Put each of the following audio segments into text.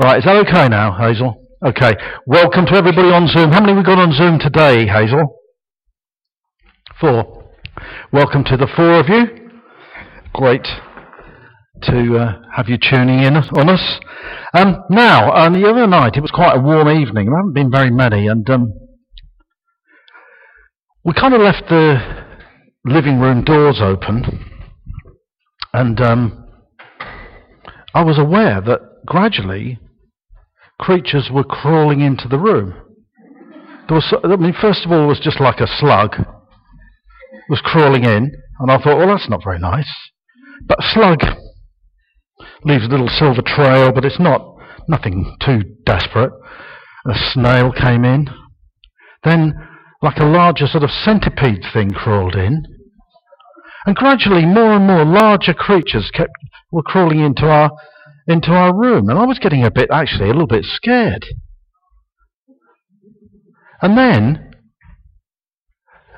Right, is that okay now, Hazel? Okay, welcome to everybody on Zoom. How many have we got on Zoom today, Hazel? 4. Welcome to the 4 of you. Great to have you tuning in on us. The other night, it was quite a warm evening. There haven't been very many, and we kind of left the living room doors open, and I was aware that gradually creatures were crawling into the room. There was, first of all, it was just like a slug was crawling in, and I thought, well, that's not very nice. But a slug leaves a little silver trail, but it's nothing too desperate. A snail came in, then like a larger sort of centipede thing crawled in, and gradually more and more larger creatures were crawling into our room, and I was getting a little bit scared. And then,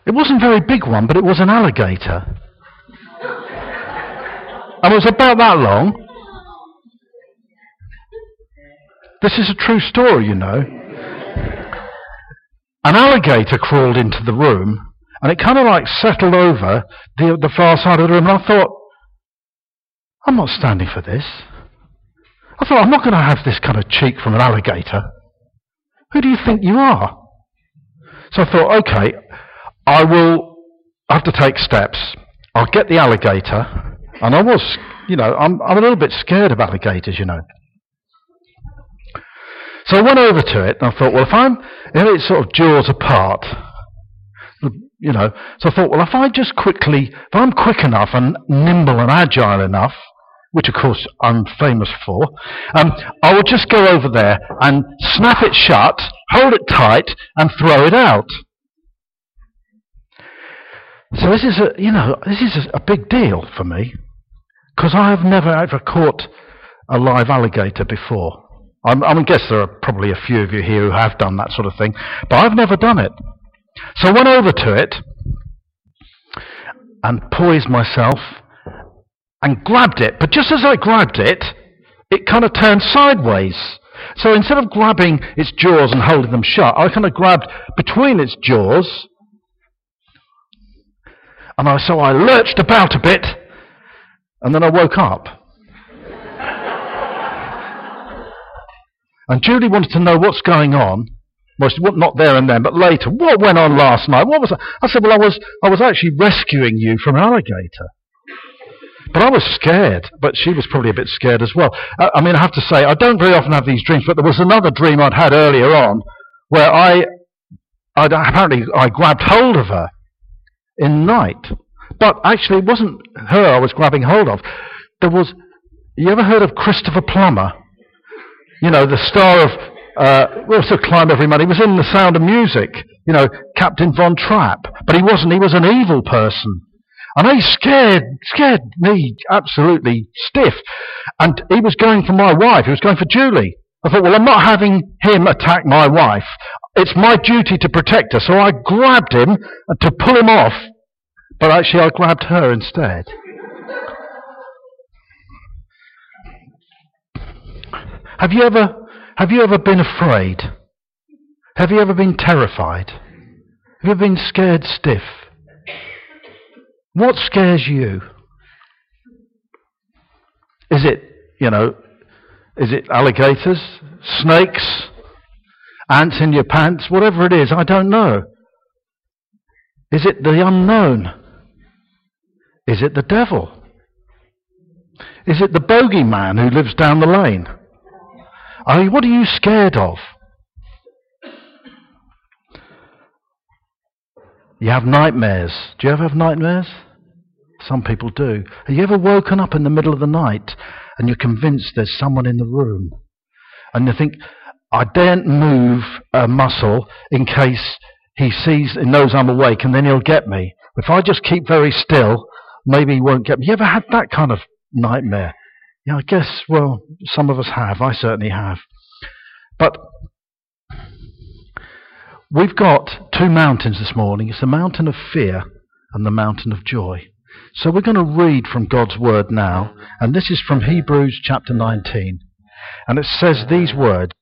it wasn't a very big one, but it was an alligator. And it was about that long. This is a true story, you know. An alligator crawled into the room, and it kind of like settled over the far side of the room, and I thought, I'm not standing for this. I thought, I'm not going to have this kind of cheek from an alligator. Who do you think you are? So I thought, okay, I will have to take steps. I'll get the alligator. And I was, I'm a little bit scared of alligators, So I went over to it, and I thought, well, if it's sort of jaws apart, so I thought, well, if I'm quick enough and nimble and agile enough, which of course I'm famous for, I will just go over there and snap it shut, hold it tight, and throw it out. So this is a big deal for me, because I have never ever caught a live alligator before. I guess there are probably a few of you here who have done that sort of thing, but I've never done it. So I went over to it and poised myself and grabbed it, but just as I grabbed it, it kind of turned sideways. So instead of grabbing its jaws and holding them shut, I kind of grabbed between its jaws, and I lurched about a bit, and then I woke up. And Julie wanted to know what's going on. Well, not there and then, but later. What went on last night? What was that? I said, well, I was actually rescuing you from an alligator. But I was scared, but she was probably a bit scared as well. I have to say, I don't very often have these dreams, but there was another dream I'd had earlier on where I grabbed hold of her in night. But actually, it wasn't her I was grabbing hold of. You ever heard of Christopher Plummer? The star of, we also Climb Every Monday. He was in The Sound of Music, Captain Von Trapp. But he wasn't, he was an evil person. And he scared me absolutely stiff. And he was going for my wife. He was going for Julie. I thought, well, I'm not having him attack my wife. It's my duty to protect her. So I grabbed him to pull him off. But actually, I grabbed her instead. Have you ever been afraid? Have you ever been terrified? Have you ever been scared stiff? What scares you? Is it alligators, snakes, ants in your pants, whatever it is, I don't know. Is it the unknown? Is it the devil? Is it the bogeyman who lives down the lane? What are you scared of? You have nightmares. Do you ever have nightmares? Some people do. Have you ever woken up in the middle of the night and you're convinced there's someone in the room? And you think, I daren't move a muscle in case he sees and knows I'm awake, and then he'll get me. If I just keep very still, maybe he won't get me. You ever had that kind of nightmare? Yeah, I guess, well, some of us have. I certainly have. But we've got two mountains this morning. It's the mountain of fear and the mountain of joy. So we're going to read from God's word now, and this is from Hebrews chapter 19. And it says these words.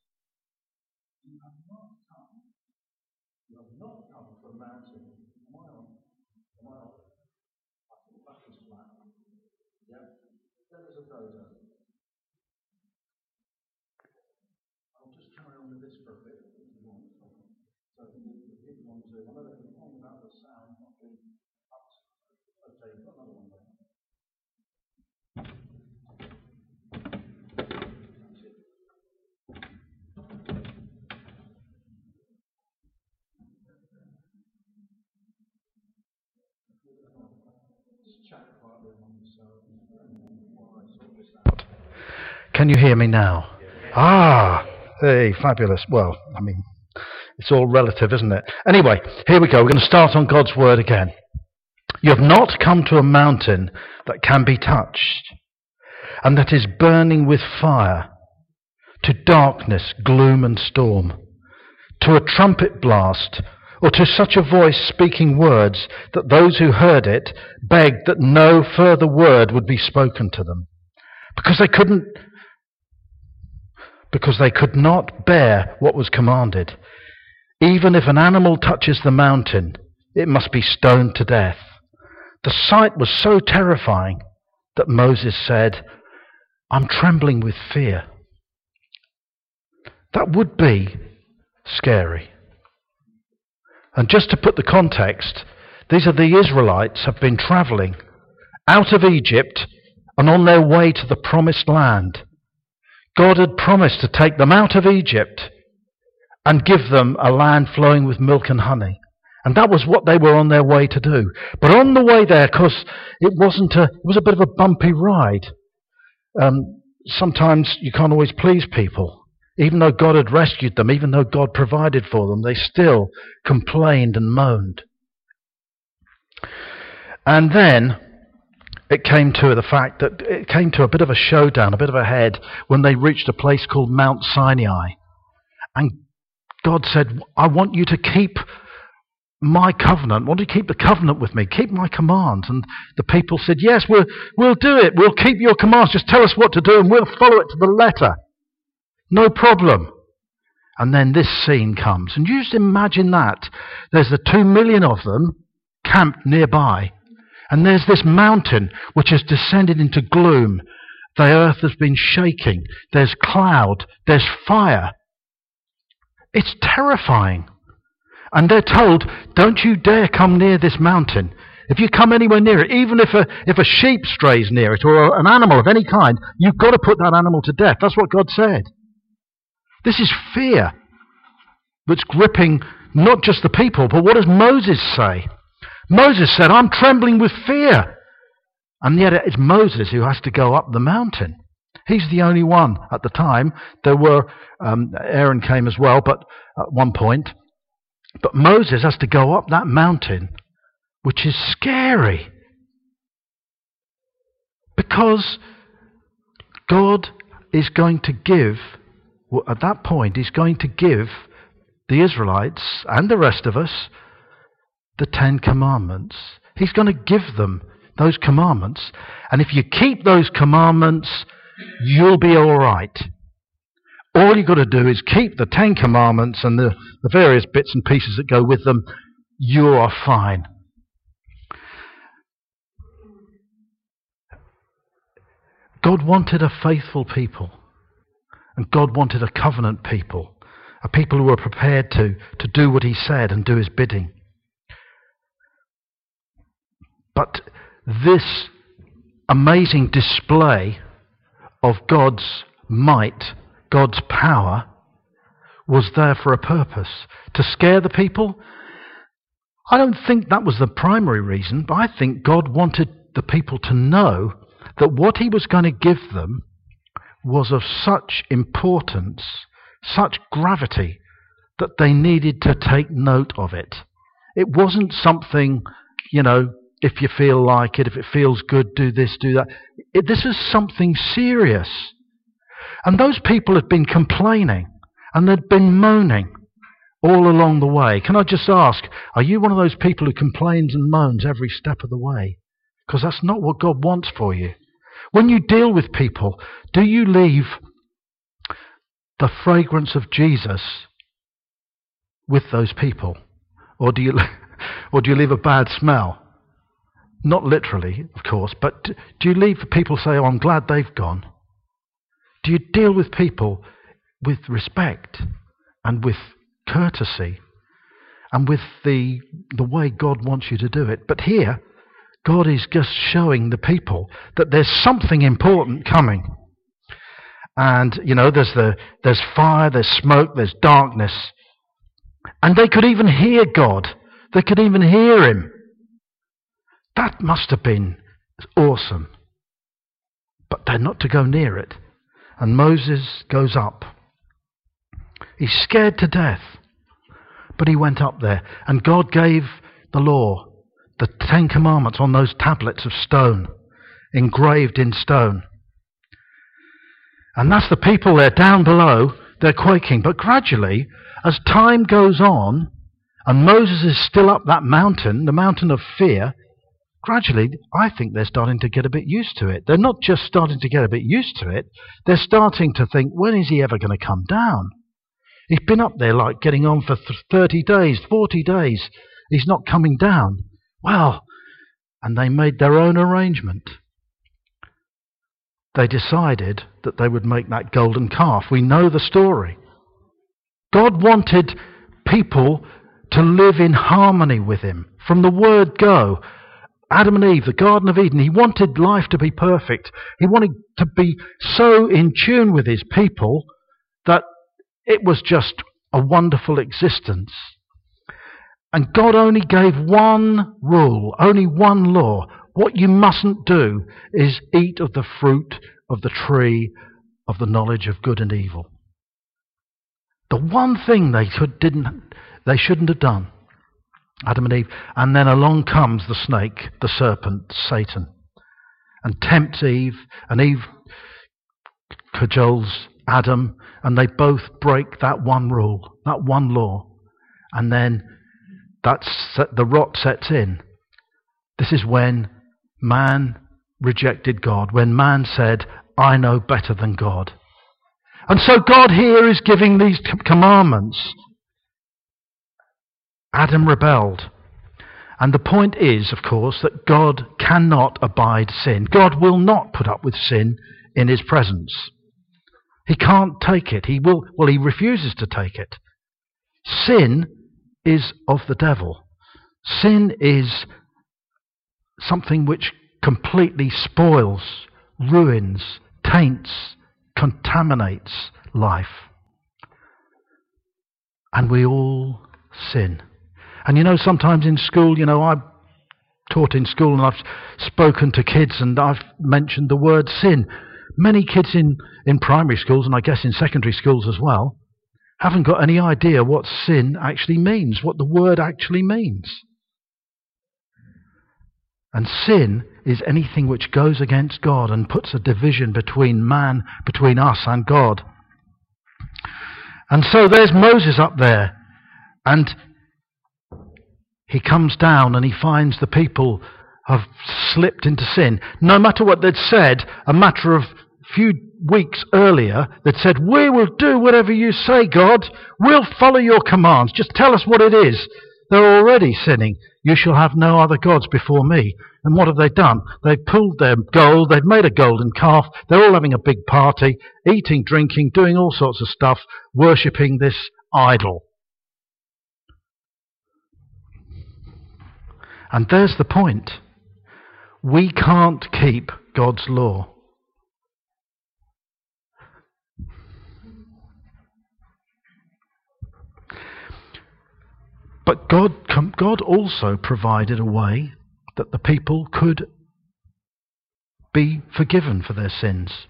Can you hear me now? Ah, hey, fabulous. Well, I mean, it's all relative, isn't it? Anyway, here we go. We're going to start on God's word again. You have not come to a mountain that can be touched, and that is burning with fire, to darkness, gloom and storm, to a trumpet blast, or to such a voice speaking words that those who heard it begged that no further word would be spoken to them, because they could not bear what was commanded. Even if an animal touches the mountain, it must be stoned to death. The sight was so terrifying that Moses said, "I'm trembling with fear." That would be scary. And just to put the context, these are the Israelites have been traveling out of Egypt and on their way to the promised land. God had promised to take them out of Egypt and give them a land flowing with milk and honey. And that was what they were on their way to do. But on the way there, of course, it was a bit of a bumpy ride. Sometimes you can't always please people. Even though God had rescued them, even though God provided for them, they still complained and moaned. And then it came to a bit of a showdown, a bit of a head, when they reached a place called Mount Sinai. And God said, "I want you to keep my covenant. I want you to keep the covenant with me. Keep my commands." And the people said, "Yes, we'll do it. We'll keep your commands. Just tell us what to do and we'll follow it to the letter. No problem." And then this scene comes. And you just imagine that. There's the 2 million of them camped nearby. And there's this mountain which has descended into gloom. The earth has been shaking. There's cloud. There's fire. It's terrifying. And they're told, "Don't you dare come near this mountain. If you come anywhere near it, even if a sheep strays near it or an animal of any kind, you've got to put that animal to death." That's what God said. This is fear that's gripping not just the people, but what does Moses say? Moses said, "I'm trembling with fear." And yet it's Moses who has to go up the mountain. He's the only one at the time. There were, Aaron came as well, but at one point. But Moses has to go up that mountain, which is scary. Because God is going to give, at that point, he's going to give the Israelites and the rest of us the 10 commandments. He's going to give them those commandments. And if you keep those commandments, you'll be all right. All you've got to do is keep the 10 commandments and the various bits and pieces that go with them. You are fine. God wanted a faithful people. And God wanted a covenant people. A people who were prepared to do what he said and do his bidding. But this amazing display of God's might, God's power, was there for a purpose. To scare the people? I don't think that was the primary reason, but I think God wanted the people to know that what he was going to give them was of such importance, such gravity, that they needed to take note of it. It wasn't something, if you feel like it, if it feels good, do this, do that. This is something serious. And those people had been complaining and they'd been moaning all along the way. Can I just ask, are you one of those people who complains and moans every step of the way? Because that's not what God wants for you. When you deal with people, do you leave the fragrance of Jesus with those people? Or do you leave a bad smell? Not literally, of course, but do you leave people say, oh, I'm glad they've gone? Do you deal with people with respect and with courtesy and with the way God wants you to do it? But here, God is just showing the people that there's something important coming. And, you know, there's fire, there's smoke, there's darkness. And they could even hear God. They could even hear him. That must have been awesome. But they're not to go near it. And Moses goes up. He's scared to death. But he went up there. And God gave the law, the 10 commandments on those tablets of stone, engraved in stone. And that's the people there down below, they're quaking. But gradually, as time goes on, and Moses is still up that mountain, the mountain of fear, gradually, I think they're starting to get a bit used to it. They're not just starting to get a bit used to it, they're starting to think, when is he ever going to come down? He's been up there like getting on for 30 days, 40 days. He's not coming down. Well, and they made their own arrangement. They decided that they would make that golden calf. We know the story. God wanted people to live in harmony with him. From the word go, Adam and Eve, the Garden of Eden, he wanted life to be perfect. He wanted to be so in tune with his people that it was just a wonderful existence. And God only gave one rule, only one law. What you mustn't do is eat of the fruit of the tree of the knowledge of good and evil. The one thing they shouldn't have done, Adam and Eve. And then along comes the snake, the serpent, Satan, and tempts Eve, and Eve cajoles Adam, and they both break that one rule, that one law. And then the rot sets in. This is when man rejected God, when man said, I know better than God. And so God here is giving these commandments. Adam rebelled. And the point is, of course, that God cannot abide sin. God will not put up with sin in his presence. He can't take it. He refuses to take it. Sin is of the devil. Sin is something which completely spoils, ruins, taints, contaminates life. And we all sin. And you know, sometimes in school, you know, I've taught in school and I've spoken to kids and I've mentioned the word sin. Many kids in primary schools, and I guess in secondary schools as well, haven't got any idea what sin actually means, what the word actually means. And sin is anything which goes against God and puts a division between us and God. And so there's Moses up there, and he comes down and he finds the people have slipped into sin. No matter what they'd said, a matter of few weeks earlier, that said, we will do whatever you say, God. We'll follow your commands. Just tell us what it is. They're already sinning. You shall have no other gods before me. And what have they done? They've pulled their gold. They've made a golden calf. They're all having a big party, eating, drinking, doing all sorts of stuff, worshipping this idol. And there's the point. We can't keep God's law. But God also provided a way that the people could be forgiven for their sins.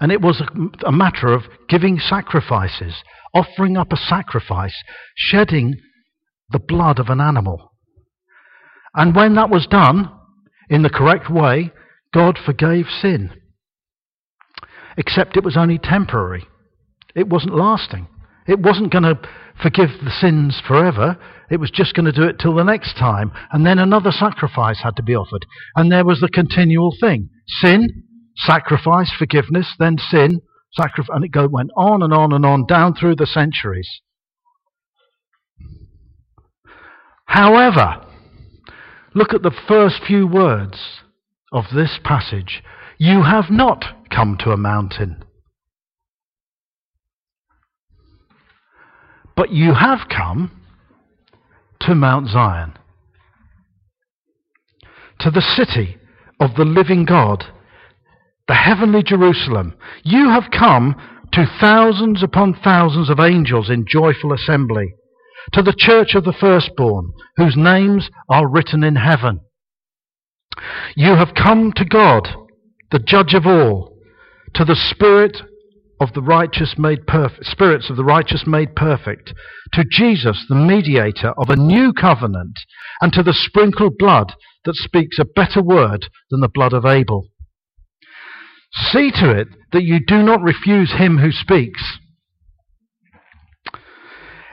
And it was a matter of giving sacrifices, offering up a sacrifice, shedding the blood of an animal. And when that was done in the correct way, God forgave sin. Except it was only temporary. It wasn't lasting. It wasn't going to forgive the sins forever. It was just going to do it till the next time. And then another sacrifice had to be offered. And there was the continual thing. Sin, sacrifice, forgiveness, then sin, sacrifice, and it went on and on and on down through the centuries. However, look at the first few words of this passage. You have not come to a mountain, but you have come to Mount Zion, to the city of the living God, the heavenly Jerusalem. You have come to thousands upon thousands of angels in joyful assembly, to the church of the firstborn, whose names are written in heaven. You have come to God, the judge of all, to the spirits of the righteous made perfect, to Jesus, the mediator of a new covenant, and to the sprinkled blood that speaks a better word than the blood of Abel. See to it that you do not refuse him who speaks.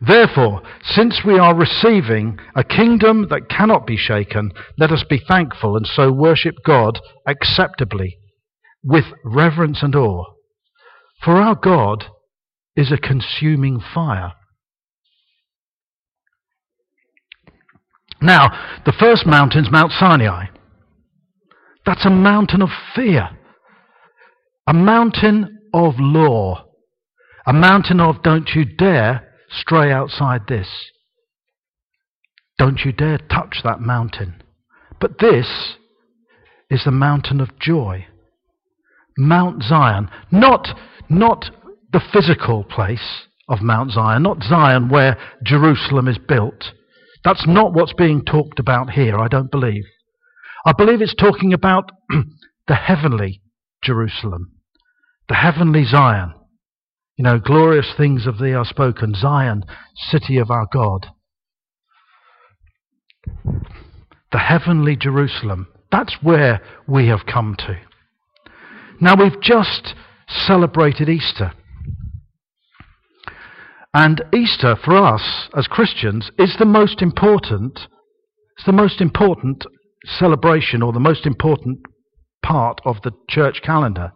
Therefore, since we are receiving a kingdom that cannot be shaken, let us be thankful and so worship God acceptably, with reverence and awe. For our God is a consuming fire. Now, the first mountain's Mount Sinai. That's a mountain of fear, a mountain of law, a mountain of don't you dare stray outside this. Don't you dare touch that mountain. But this is the mountain of joy. Mount Zion, not the physical place of Mount Zion, not Zion where Jerusalem is built. That's not what's being talked about here, I don't believe. I believe it's talking about the heavenly Jerusalem, the heavenly Zion. You know, glorious things of thee are spoken, Zion, city of our God. The heavenly Jerusalem, that's where we have come to. Now, we've just celebrated Easter. And Easter, for us as Christians, is the most important celebration, or the most important part of the church calendar.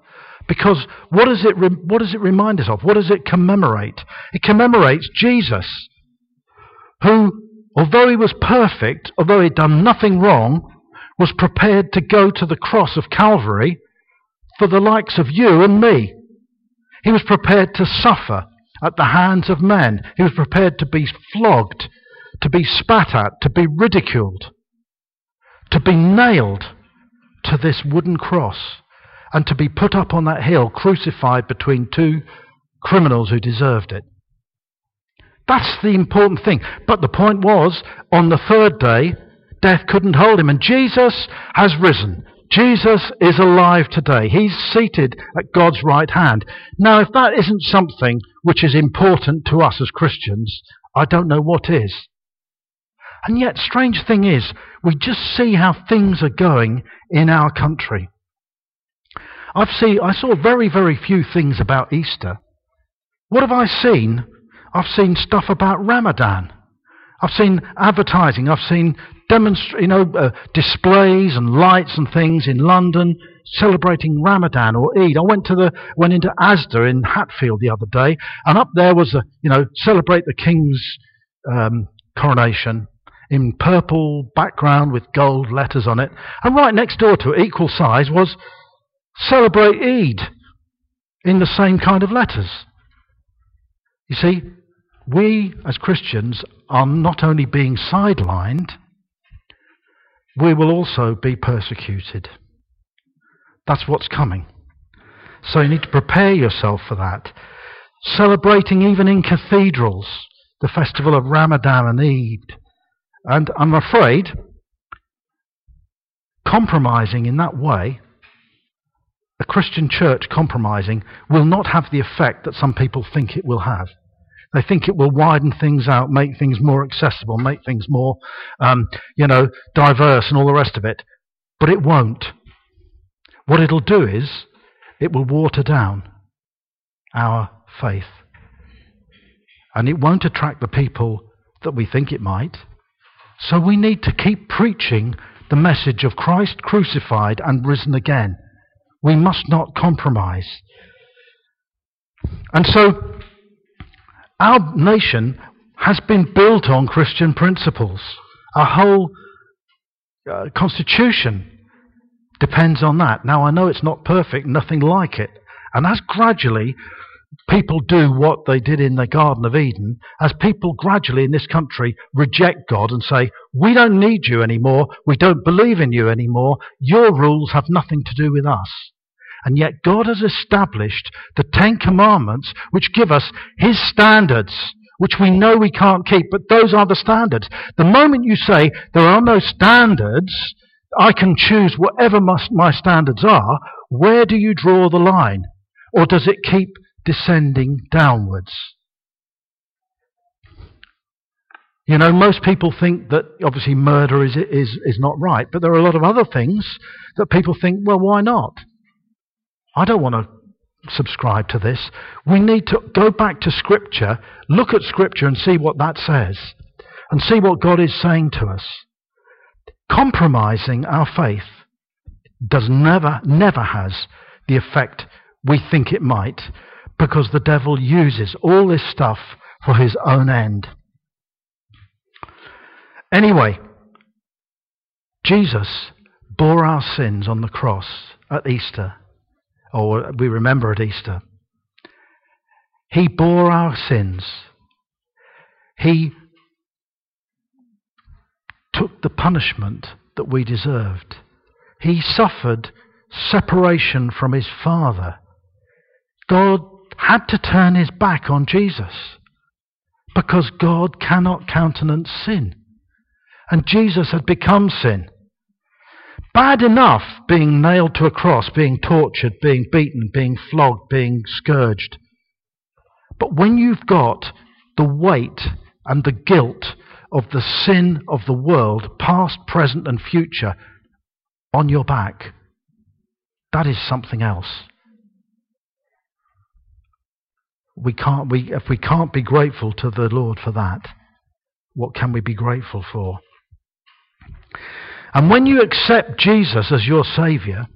Because what does it remind us of? What does it commemorate? It commemorates Jesus, who, although he was perfect, although he'd done nothing wrong, was prepared to go to the cross of Calvary for the likes of you and me. He was prepared to suffer at the hands of men. He was prepared to be flogged, to be spat at, to be ridiculed, to be nailed to this wooden cross, and to be put up on that hill, crucified between two criminals who deserved it. That's the important thing. But the point was, on the third day, death couldn't hold him, and Jesus has risen. Jesus is alive today. He's seated at God's right hand. Now, if that isn't something which is important to us as Christians, I don't know what is. And yet, strange thing is, we just see how things are going in our country. I saw very, very few things about Easter. What have I seen? I've seen stuff about Ramadan. I've seen advertising. I've seen displays and lights and things in London celebrating Ramadan or Eid. I went into Asda in Hatfield the other day, and up there was celebrate the King's coronation, in purple background with gold letters on it, and right next door to it, equal size, was celebrate Eid in the same kind of letters. You see, we as Christians are not only being sidelined, we will also be persecuted. That's what's coming. So you need to prepare yourself for that. Celebrating even in cathedrals, the festival of Ramadan and Eid. And I'm afraid, compromising in that way A Christian church compromising will not have the effect that some people think it will have. They think it will widen things out, make things more accessible, make things more, diverse and all the rest of it. But it won't. What it'll do is it will water down our faith. And it won't attract the people that we think it might. So we need to keep preaching the message of Christ crucified and risen again. We must not compromise. And so our nation has been built on Christian principles. Our whole constitution depends on that. Now, I know it's not perfect, nothing like it. And as gradually people do what they did in the Garden of Eden, as people gradually in this country reject God and say, we don't need you anymore, we don't believe in you anymore, your rules have nothing to do with us. And yet God has established the Ten Commandments, which give us His standards, which we know we can't keep, but those are the standards. The moment you say, there are no standards, I can choose whatever my standards are, where do you draw the line? Or does it keep descending downwards? You know, most people think that obviously murder is not right, but there are a lot of other things that people think, well, why not? I don't want to subscribe to this. We need to go back to Scripture, look at Scripture and see what that says, and see what God is saying to us. Compromising our faith does never has the effect we think it might, because the devil uses all this stuff for his own end. Anyway, Jesus bore our sins on the cross at Easter, or we remember at Easter. He bore our sins. He took the punishment that we deserved. He suffered separation from his Father. God had to turn his back on Jesus because God cannot countenance sin. And Jesus had become sin. Bad enough being nailed to a cross, being tortured, being beaten, being flogged, being scourged. But when you've got the weight and the guilt of the sin of the world, past, present and future, on your back, that is something else. If we can't be grateful to the Lord for that, what can we be grateful for? And when you accept Jesus as your Saviour,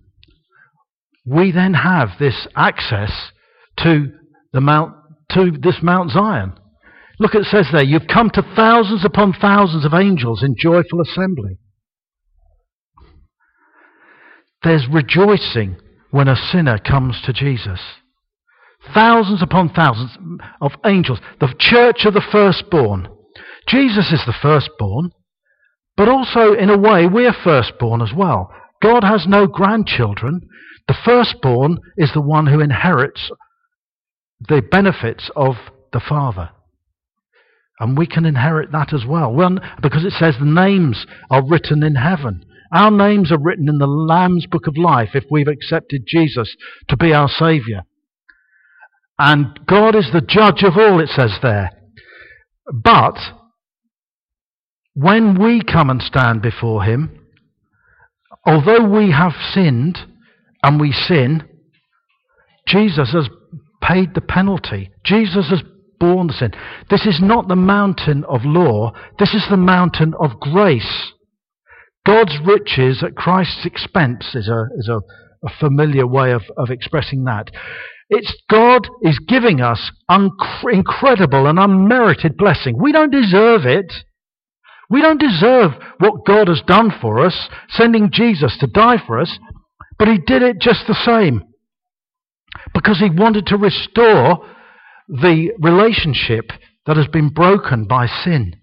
we then have this access to this Mount Zion. Look, it says there, you've come to thousands upon thousands of angels in joyful assembly. There's rejoicing when a sinner comes to Jesus. Thousands upon thousands of angels. The church of the firstborn. Jesus is the firstborn, but also, in a way, we're firstborn as well. God has no grandchildren. The firstborn is the one who inherits the benefits of the Father. And we can inherit that as well, because it says the names are written in heaven. Our names are written in the Lamb's Book of Life if we've accepted Jesus to be our Saviour. And God is the judge of all, it says there. But when we come and stand before Him, although we have sinned and we sin, Jesus has paid the penalty. Jesus has borne the sin. This is not the mountain of law. This is the mountain of grace. God's riches at Christ's expense is a familiar way of expressing that. It's God is giving us incredible and unmerited blessing. We don't deserve it. We don't deserve what God has done for us, sending Jesus to die for us, but He did it just the same because He wanted to restore the relationship that has been broken by sin.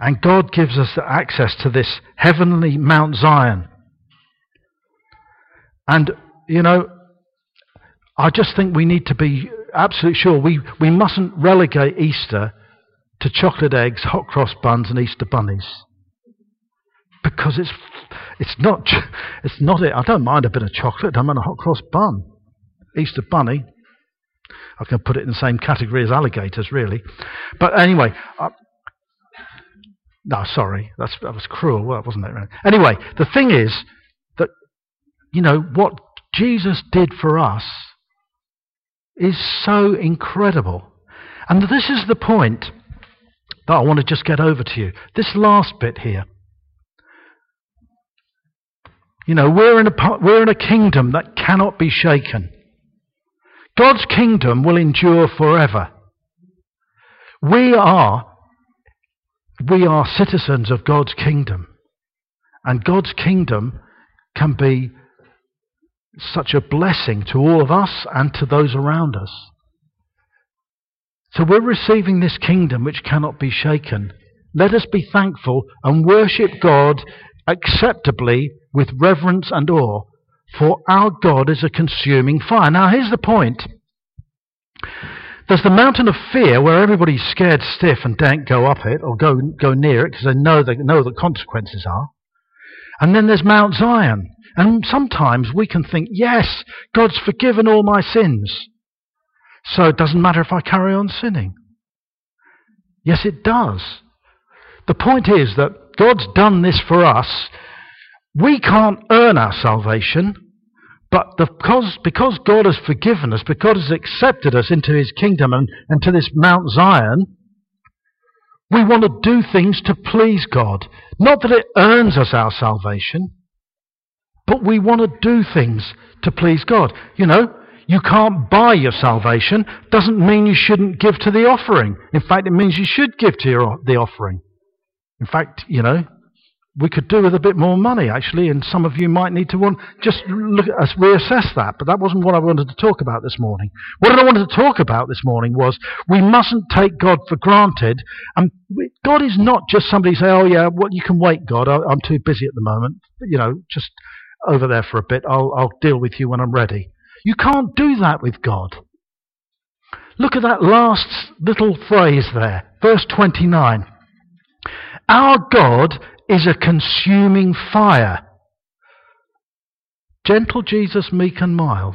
And God gives us the access to this heavenly Mount Zion. And, I just think we need to be absolutely sure we mustn't relegate Easter to chocolate eggs, hot cross buns and Easter bunnies. because it's not it. I don't mind a bit of chocolate. I don't mind a hot cross bun. Easter bunny. I can put it in the same category as alligators, really. But anyway, that was cruel, wasn't it? Really? Anyway, the thing is that, what Jesus did for us is so incredible. And this is the point that I want to just get over to you. This last bit here. We're in a kingdom that cannot be shaken. God's kingdom will endure forever. We are citizens of God's kingdom. And God's kingdom can be such a blessing to all of us and to those around us. So we're receiving this kingdom which cannot be shaken. Let us be thankful and worship God acceptably with reverence and awe, for our God is a consuming fire. Now here's the point. There's the mountain of fear where everybody's scared stiff and daren't go up it or go near it because they know the consequences are. And then there's Mount Zion. And sometimes we can think, yes, God's forgiven all my sins, so it doesn't matter if I carry on sinning. Yes, it does. The point is that God's done this for us. We can't earn our salvation, but because God has forgiven us, because God has accepted us into his kingdom and to this Mount Zion, we want to do things to please God. Not that it earns us our salvation, but we want to do things to please God. You can't buy your salvation. Doesn't mean you shouldn't give to the offering. In fact, it means you should give to the offering. In fact, we could do with a bit more money, actually, and some of you might need to just look at us, reassess that. But that wasn't what I wanted to talk about this morning. What I wanted to talk about this morning was we mustn't take God for granted. And God is not just somebody say, "Oh yeah, well, you can wait, God. I'm too busy at the moment. Just over there for a bit. I'll deal with you when I'm ready." You can't do that with God. Look at that last little phrase there, verse 29. Our God is a consuming fire. Gentle Jesus, meek and mild.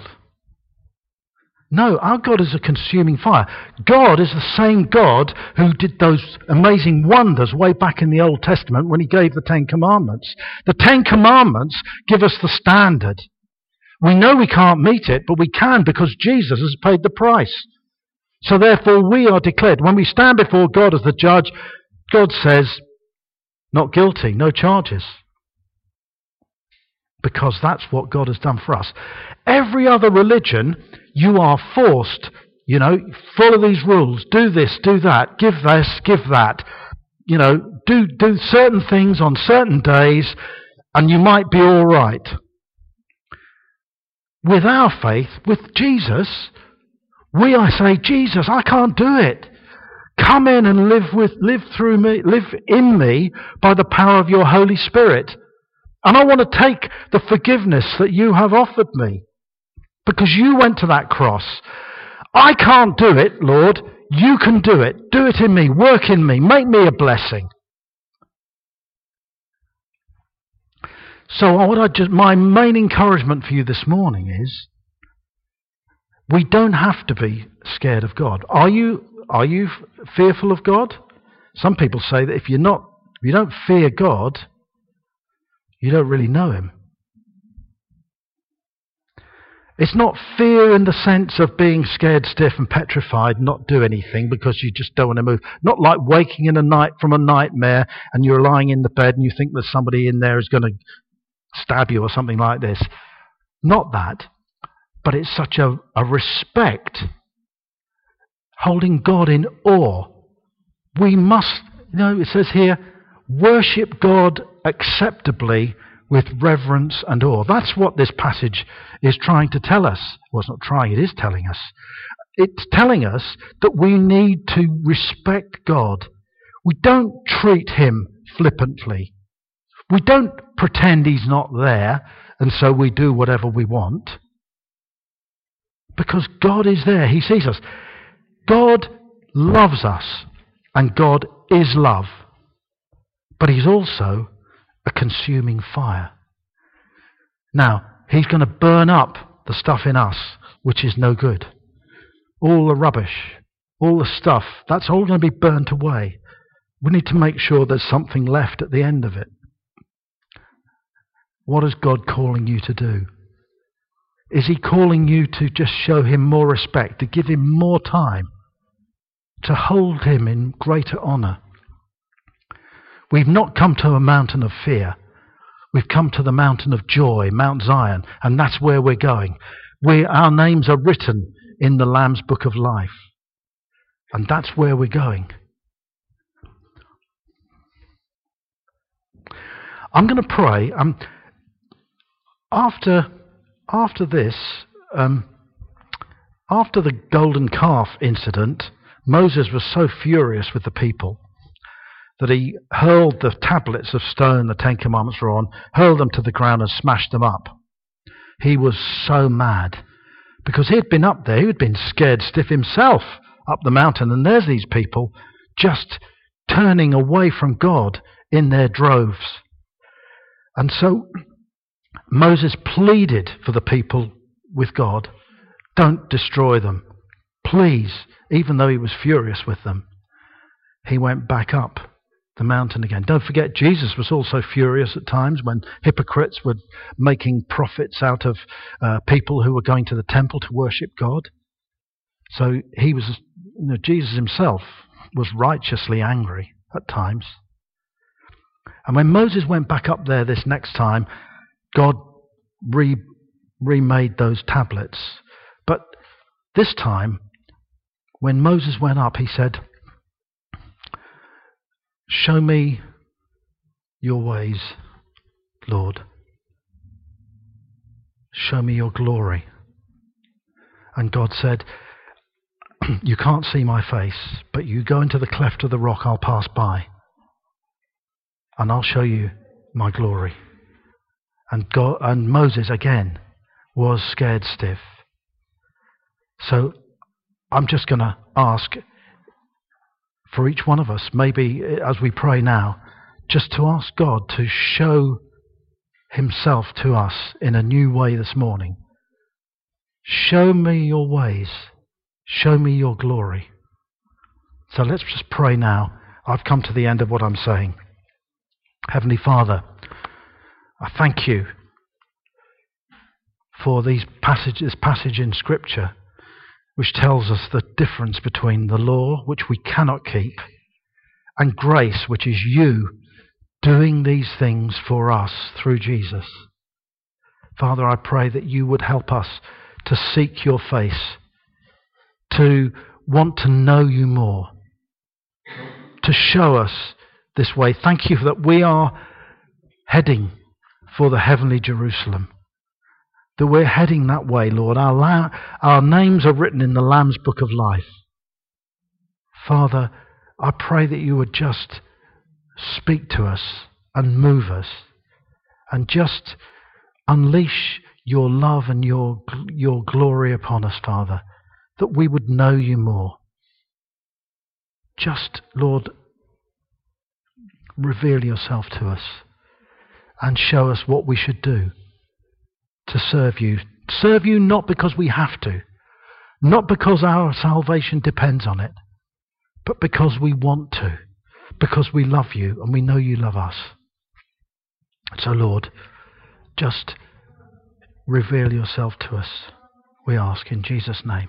No, our God is a consuming fire. God is the same God who did those amazing wonders way back in the Old Testament when he gave the Ten Commandments. The Ten Commandments give us the standard. We know we can't meet it, but we can because Jesus has paid the price. So therefore we are declared. When we stand before God as the judge, God says, not guilty, no charges. Because that's what God has done for us. Every other religion, you are forced, follow these rules, do this, do that, give this, give that. Do certain things on certain days and you might be all right. With our faith, with Jesus, I say, Jesus, I can't do it. Come in and live through me, live in me by the power of your Holy Spirit. And I want to take the forgiveness that you have offered me because you went to that cross. I can't do it, Lord. You can do it. Do it in me. Work in me. Make me a blessing. So my main encouragement for you this morning is we don't have to be scared of God. Are you fearful of God? Some people say that if you don't fear God, you don't really know him. It's not fear in the sense of being scared stiff and petrified, not do anything because you just don't want to move. Not like waking in a night from a nightmare and you're lying in the bed and you think that somebody in there is going to stab you or something like this. Not that, but it's such a respect, holding God in awe. We must, it says here, worship God acceptably with reverence and awe. That's what this passage is trying to tell us. Well, it's not trying, it is telling us. It's telling us that we need to respect God. We don't treat him flippantly. We don't pretend he's not there, and so we do whatever we want. Because God is there, he sees us. God loves us, and God is love. But he's also a consuming fire. Now, he's going to burn up the stuff in us which is no good. All the rubbish, all the stuff, that's all going to be burnt away. We need to make sure there's something left at the end of it. What is God calling you to do? Is he calling you to just show him more respect, to give him more time, to hold him in greater honour? We've not come to a mountain of fear. We've come to the mountain of joy, Mount Zion, and that's where we're going. Our names are written in the Lamb's Book of Life, and that's where we're going. I'm going to pray. After the golden calf incident, Moses was so furious with the people that he hurled the tablets of stone the Ten Commandments were on, hurled them to the ground and smashed them up. He was so mad because he had been up there, he had been scared stiff himself up the mountain, and there's these people just turning away from God in their droves. And so Moses pleaded for the people with God, don't destroy them, please, even though he was furious with them. He went back up the mountain again. Don't forget, Jesus was also furious at times when hypocrites were making profits out of people who were going to the temple to worship God. So he was, Jesus himself was righteously angry at times. And when Moses went back up there this next time, God remade those tablets. But this time, when Moses went up, he said, show me your ways, Lord. Show me your glory. And God said, you can't see my face, but you go into the cleft of the rock, I'll pass by, and I'll show you my glory. And Moses, again, was scared stiff. So I'm just going to ask for each one of us, maybe as we pray now, just to ask God to show himself to us in a new way this morning. Show me your ways. Show me your glory. So let's just pray now. I've come to the end of what I'm saying. Heavenly Father, I thank you for this passage in Scripture which tells us the difference between the law, which we cannot keep, and grace, which is you doing these things for us through Jesus. Father, I pray that you would help us to seek your face, to want to know you more, to show us this way. Thank you for that we are heading for the heavenly Jerusalem, that we're heading that way, Lord. Our names are written in the Lamb's Book of Life. Father, I pray that you would just speak to us and move us and just unleash your love and your glory upon us, Father, that we would know you more. Just, Lord, reveal yourself to us and show us what we should do to serve you. Serve you not because we have to, not because our salvation depends on it, but because we want to, because we love you and we know you love us. So Lord, just reveal yourself to us, we ask in Jesus' name.